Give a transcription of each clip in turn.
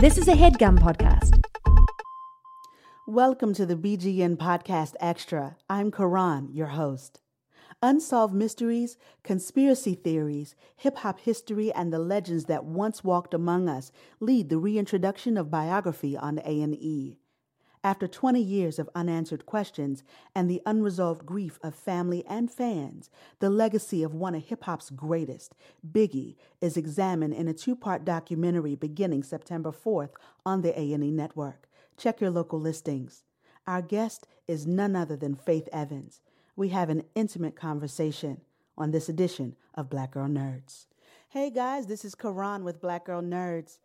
This is a HeadGum podcast. Welcome to the BGN Podcast Extra. I'm Karan, your host. Unsolved mysteries, conspiracy theories, hip-hop history, and the legends that once walked among us lead the reintroduction of biography on A&E. After 20 years of unanswered questions and the unresolved grief of family and fans, the legacy of one of hip-hop's greatest, Biggie, is examined in a two-part documentary beginning September 4th on the A&E network. Check your local listings. Our guest is none other than Faith Evans. We have an intimate conversation on this edition of Black Girl Nerds. Hey guys, this is Karan with Black Girl Nerds.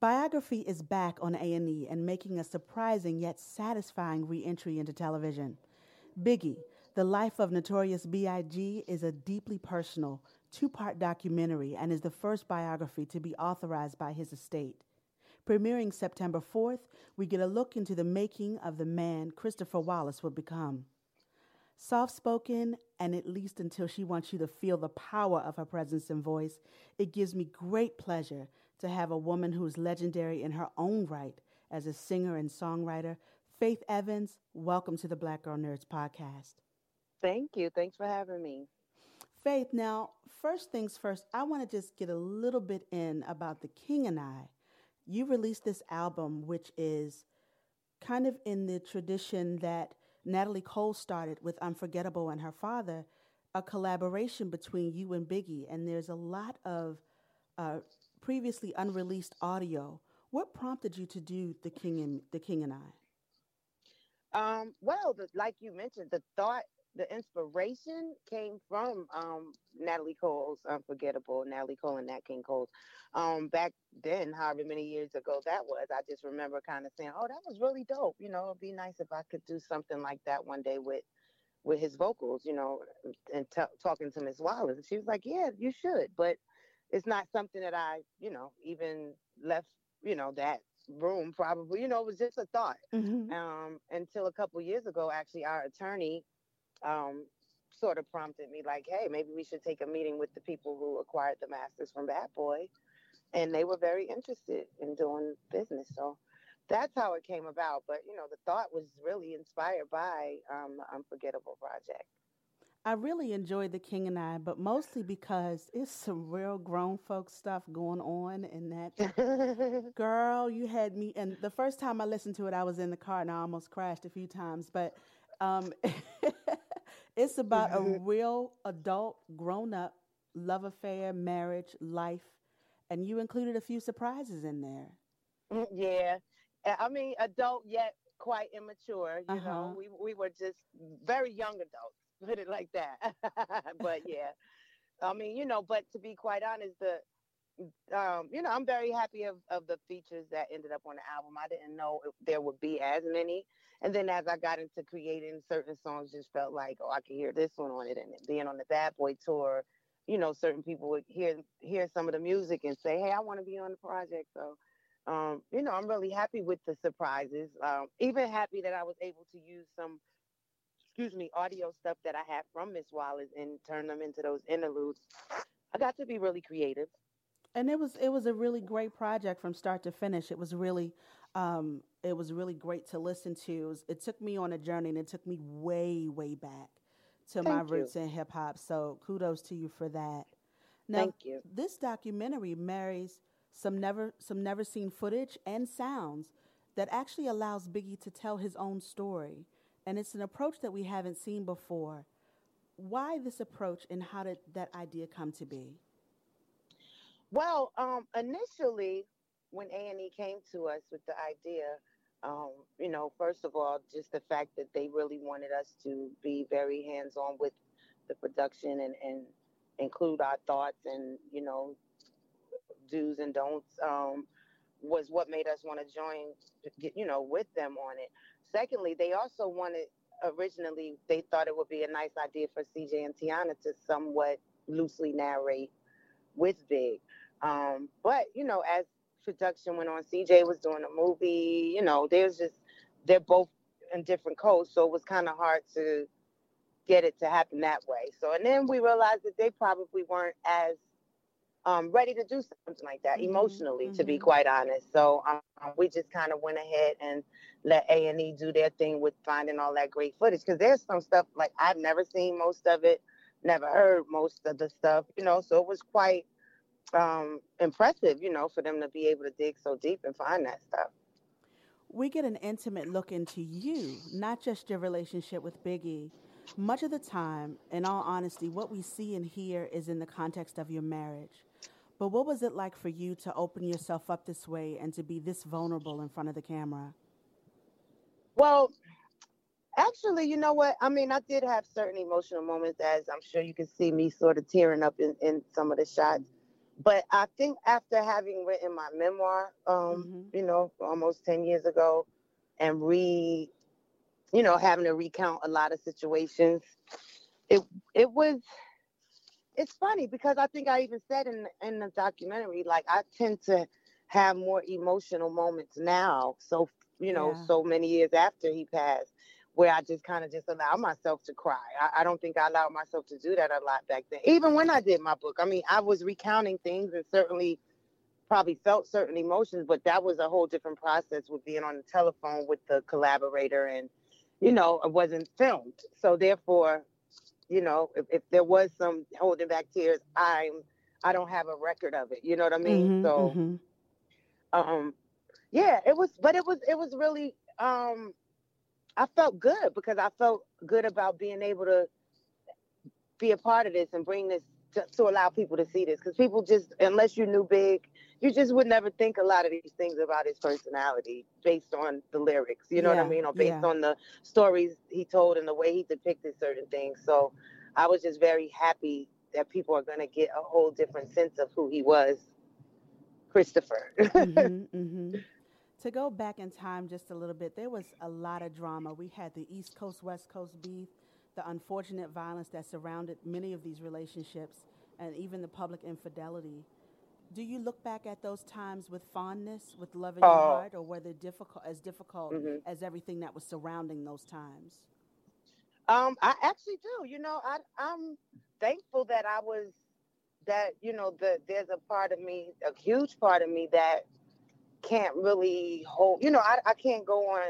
Biography is back on A&E and making a surprising yet satisfying re-entry into television. Biggie, The Life of Notorious B.I.G. is a deeply personal, two-part documentary and is the first biography to be authorized by his estate. Premiering September 4th, we get a look into the making of the man Christopher Wallace would become. Soft-spoken, and at least until she wants you to feel the power of her presence and voice, it gives me great pleasure to have a woman who is legendary in her own right as a singer and songwriter. Faith Evans, welcome to the Black Girl Nerds podcast. Thank you. Thanks for having me. Faith, now, first things first, I want to just get a little bit in about The King and I. You released this album, which is kind of in the tradition that Natalie Cole started with Unforgettable and her father, a collaboration between you and Biggie, and there's a lot of previously unreleased audio. What prompted you to do The King and I? Like you mentioned, the inspiration came from Natalie Cole's Unforgettable, Natalie Cole and Nat King Cole's. Back then, however many years ago that was, I just remember kind of saying, oh, that was really dope. You know, it'd be nice if I could do something like that one day with his vocals, you know, and talking to Miss Wallace. And she was like, yeah, you should. But it's not something that I, you know, even left, you know, that room probably, you know, it was just a thought. Mm-hmm. Until a couple years ago, actually, our attorney sort of prompted me like, hey, maybe we should take a meeting with the people who acquired the masters from Bad Boy. And they were very interested in doing business. So that's how it came about. But, you know, the thought was really inspired by the Unforgettable project. I really enjoyed The King and I, but mostly because it's some real grown folk stuff going on in that. Girl, you had me. And the first time I listened to it, I was in the car and I almost crashed a few times. But it's about a real adult, grown-up love affair, marriage, life, and you included a few surprises in there. Yeah. I mean, adult yet quite immature, you know. We were just very young adults, put it like that. But, yeah. I mean, you know, but to be quite honest, you know, I'm very happy of the features that ended up on the album. I didn't know if there would be as many. And then as I got into creating certain songs, just felt like, oh, I could hear this one on it. And being on the Bad Boy tour, you know, certain people would hear some of the music and say, hey, I want to be on the project. So, you know, I'm really happy with the surprises. Even happy that I was able to use some, audio stuff that I had from Miss Wallace and turn them into those interludes. I got to be really creative. And it was a really great project from start to finish. It was really great to listen to. It took me on a journey, and it took me way, way back to my roots in hip hop. So kudos to you for that. Now, thank you. This documentary marries some never seen footage and sounds that actually allows Biggie to tell his own story, and it's an approach that we haven't seen before. Why this approach, and how did that idea come to be? Well, initially, when A&E came to us with the idea, you know, first of all, just the fact that they really wanted us to be very hands-on with the production and include our thoughts and, you know, do's and don'ts was what made us want to join, you know, with them on it. Secondly, they also wanted, originally, they thought it would be a nice idea for CJ and Tiana to somewhat loosely narrate with Big. But, you know, as production went on, CJ was doing a movie, you know, they're both in different codes, so it was kind of hard to get it to happen that way. So, and then we realized that they probably weren't as ready to do something like that emotionally, to be quite honest. So we just kind of went ahead and let A&E do their thing with finding all that great footage. Because there's some stuff, like, I've never seen most of it, never heard most of the stuff, you know. So it was quite impressive, you know, for them to be able to dig so deep and find that stuff. We get an intimate look into you, not just your relationship with Biggie. Much of the time, in all honesty, what we see and hear is in the context of your marriage. But what was it like for you to open yourself up this way and to be this vulnerable in front of the camera? Well, actually, you know what? I mean, I did have certain emotional moments, as I'm sure you can see me sort of tearing up in some of the shots. But I think after having written my memoir, you know, almost 10 years ago, and you know, having to recount a lot of situations, it's funny because I think I even said in the documentary, like, I tend to have more emotional moments now. So, you know, so many years after he passed, where I just kind of just allow myself to cry. I don't think I allowed myself to do that a lot back then. Even when I did my book, I mean, I was recounting things and certainly probably felt certain emotions, but that was a whole different process with being on the telephone with the collaborator and, you know, it wasn't filmed. So therefore, you know, if there was some holding back tears, I don't have a record of it. You know what I mean? Yeah, it was really, I felt good because I felt good about being able to be a part of this and bring this to allow people to see this. Cause people just, unless you knew Big, you just would never think a lot of these things about his personality based on the lyrics, you know what I mean? Or based on the stories he told and the way he depicted certain things. So I was just very happy that people are going to get a whole different sense of who he was, Christopher. To go back in time just a little bit, there was a lot of drama. We had the East Coast, West Coast beef, the unfortunate violence that surrounded many of these relationships, and even the public infidelity. Do you look back at those times with fondness, with love in your heart, or were they difficult as everything that was surrounding those times? I actually do. You know, I'm thankful that I was, that, you know, there's a part of me, a huge part of me that can't really hold, you know, I can't go on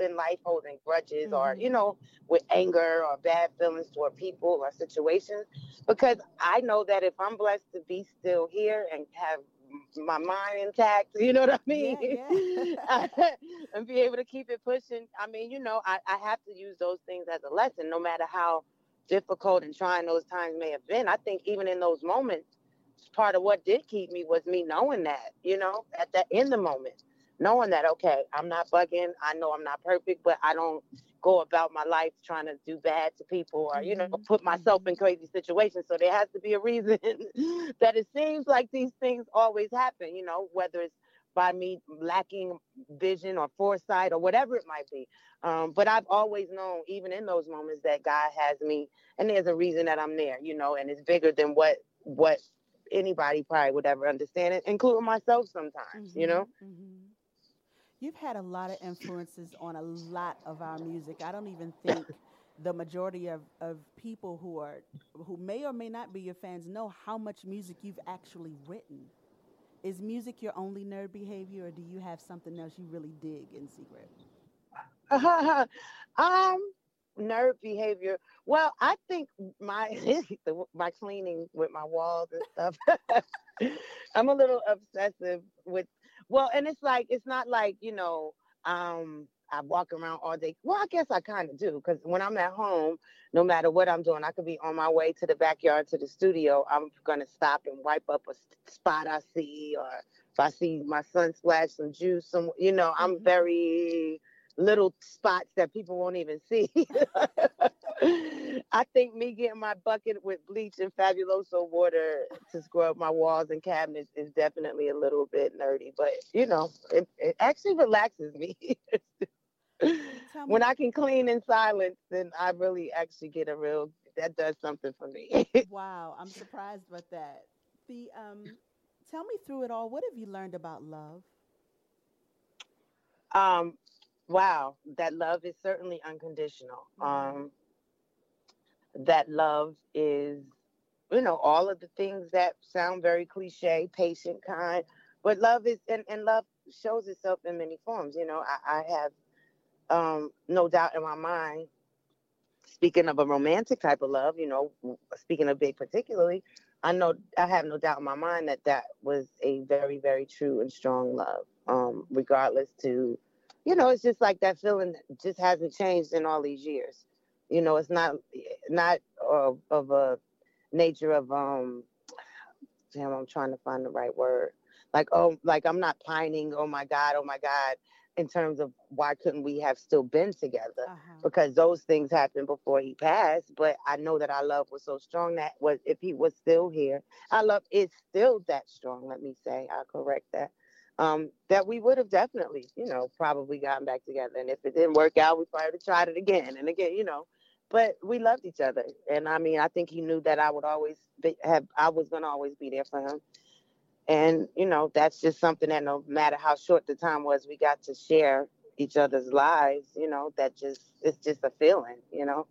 in life holding grudges or, you know, with anger or bad feelings toward people or situations, because I know that if I'm blessed to be still here and have my mind intact, you know what I mean? And be able to keep it pushing. I mean, you know, I have to use those things as a lesson, no matter how difficult and trying those times may have been. I think even in those moments, part of what did keep me was me knowing that, you know, at that, in the moment, knowing that, okay, I'm not bugging. I know I'm not perfect, but I don't go about my life trying to do bad to people or, you know, put myself in crazy situations. So there has to be a reason that it seems like these things always happen, you know, whether it's by me lacking vision or foresight or whatever it might be. But I've always known, even in those moments, that God has me and there's a reason that I'm there, you know, and it's bigger than what anybody probably would ever understand it, including myself sometimes, you know? You've had a lot of influences on a lot of our music. I don't even think the majority of people who may or may not be your fans know how much music you've actually written. Is music your only nerd behavior, or do you have something else you really dig in secret? Nerd behavior. Well, I think my cleaning with my walls and stuff. I'm a little obsessive with. Well, and it's like, it's not like, you know, I walk around all day. Well, I guess I kind of do, because when I'm at home, no matter what I'm doing, I could be on my way to the backyard to the studio. I'm gonna stop and wipe up a spot I see, or if I see my son splash some juice, some, you know, I'm very. Little spots that people won't even see. I think me getting my bucket with bleach and Fabuloso water to scrub my walls and cabinets is definitely a little bit nerdy, but you know, it actually relaxes me. When I can clean in silence, then I really actually get that does something for me. Wow, I'm surprised by that. Tell me through it all, what have you learned about love? Wow, that love is certainly unconditional. That love is you know, all of the things that sound very cliche, patient, kind, but love is, and love shows itself in many forms. You know, I have no doubt in my mind, speaking of a romantic type of love, you know, speaking of Big particularly, I know I have no doubt in my mind that that was a very, very true and strong love, regardless to, you know, it's just like that feeling just hasn't changed in all these years. You know, it's not of a nature of, damn, I'm trying to find the right word. Like, oh, like I'm not pining, oh my God, in terms of why couldn't we have still been together? Uh-huh. Because those things happened before he passed. But I know that our love was so strong that was if he was still here, our love is still that strong, let me say. I'll correct that. That we would have definitely, you know, probably gotten back together. And if it didn't work out, we probably would have tried it again and again, you know. But we loved each other. And, I mean, I think he knew that I would always I was going to always be there for him. And, you know, that's just something that no matter how short the time was, we got to share each other's lives, you know, that just, it's just a feeling, you know.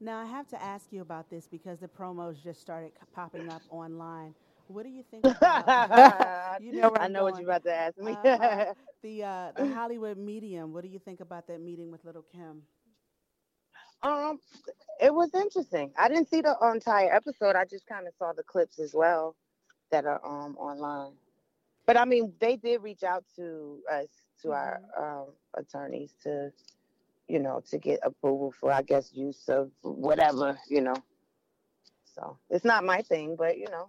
Now, I have to ask you about this because the promos just started popping up online. What do you think about, you know where I know going. What you're about to ask me. The Hollywood medium, what do you think about that meeting with Little Kim? It was interesting. I didn't see the entire episode. I just kind of saw the clips as well that are online. But I mean, they did reach out to us, to our attorneys to, you know, to get approval for, I guess, use of whatever, you know. So it's not my thing, but, you know,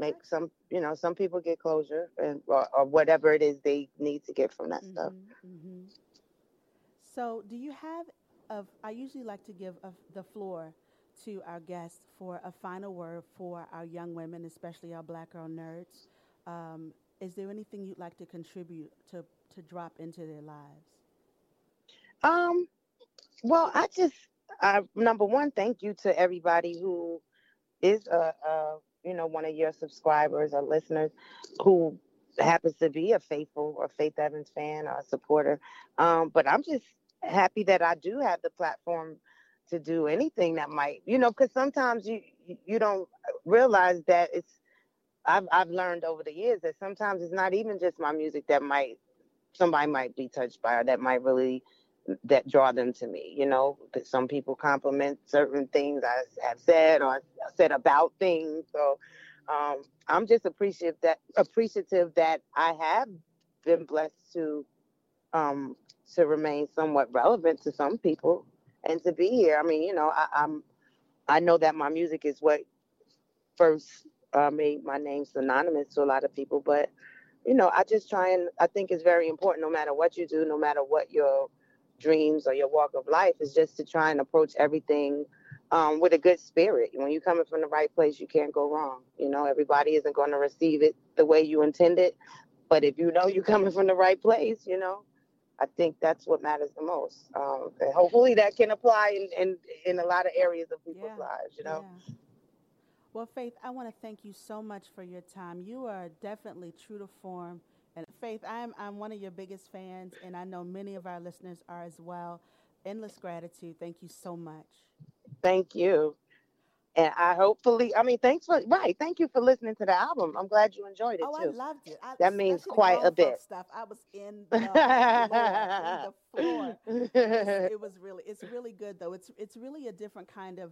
make some, you know, some people get closure and or whatever it is they need to get from that stuff. Mm-hmm. So do you have, I usually like to give the floor to our guests for a final word for our young women, especially our Black Girl Nerds. Is there anything you'd like to contribute to drop into their lives? Well, number one, thank you to everybody who is you know, one of your subscribers or listeners who happens to be a faithful or Faith Evans fan or a supporter. But I'm just happy that I do have the platform to do anything that might, you know, because sometimes you don't realize that I've learned over the years that sometimes it's not even just my music that somebody might be touched by or that might really, that draw them to me, you know, that some people compliment certain things I have said or said about things. So I'm just appreciative that I have been blessed to remain somewhat relevant to some people and to be here. I mean, you know, I know that my music is what first made my name synonymous to a lot of people, but, you know, I think it's very important no matter what you do, no matter what your dreams or your walk of life is, just to try and approach everything with a good spirit. When you're coming from the right place, you can't go wrong. You know, everybody isn't going to receive it the way you intend it, but if you know you're coming from the right place, you know, I think that's what matters the most. And hopefully that can apply in a lot of areas of people's lives, you know? Yeah. Well, Faith, I want to thank you so much for your time. You are definitely true to form. And Faith, I'm one of your biggest fans, and I know many of our listeners are as well. Endless gratitude. Thank you so much. Thank you. And thanks for, thank you for listening to the album. I'm glad you enjoyed it, too. Oh, I loved it. That means quite a bit. Stuff. I was in the floor. It was really, it's really good, though. It's really a different kind of,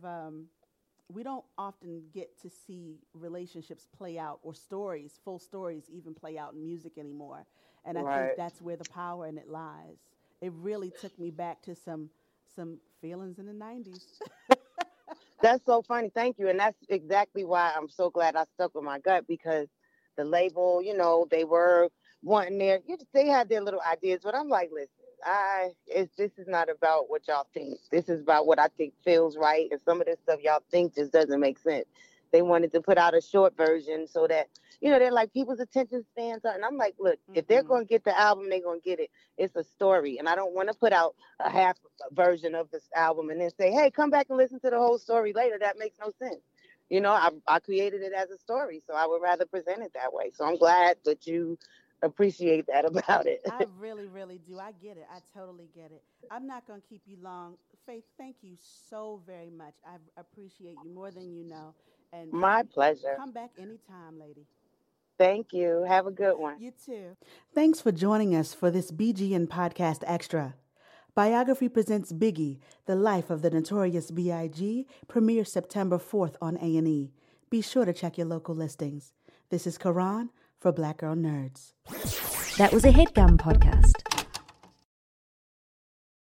we don't often get to see relationships play out or stories, full stories even play out in music anymore. And I think that's where the power in it lies. It really took me back to some feelings in the 90s. That's so funny. Thank you. And that's exactly why I'm so glad I stuck with my gut, because the label, you know, they were wanting they had their little ideas, but I'm like, listen, this is not about what y'all think. This is about what I think feels right. And some of this stuff y'all think just doesn't make sense. They wanted to put out a short version so that, you know, they're like, people's attention spans are. And I'm like, look, if they're going to get the album, they're going to get it. It's a story. And I don't want to put out a half version of this album and then say, hey, come back and listen to the whole story later. That makes no sense. You know, I created it as a story, so I would rather present it that way. So I'm glad that you appreciate that about it. I really, really do. I get it. I totally get it. I'm not going to keep you long. Faith, thank you so very much. I appreciate you more than you know. And my pleasure. Come back anytime, lady. Thank you. Have a good one. You too. Thanks for joining us for this BGN Podcast Extra. Biography presents Biggie, The Life of the Notorious B.I.G., premieres September 4th on A&E. Be sure to check your local listings. This is Karan for Black Girl Nerds. That was a HeadGum Podcast.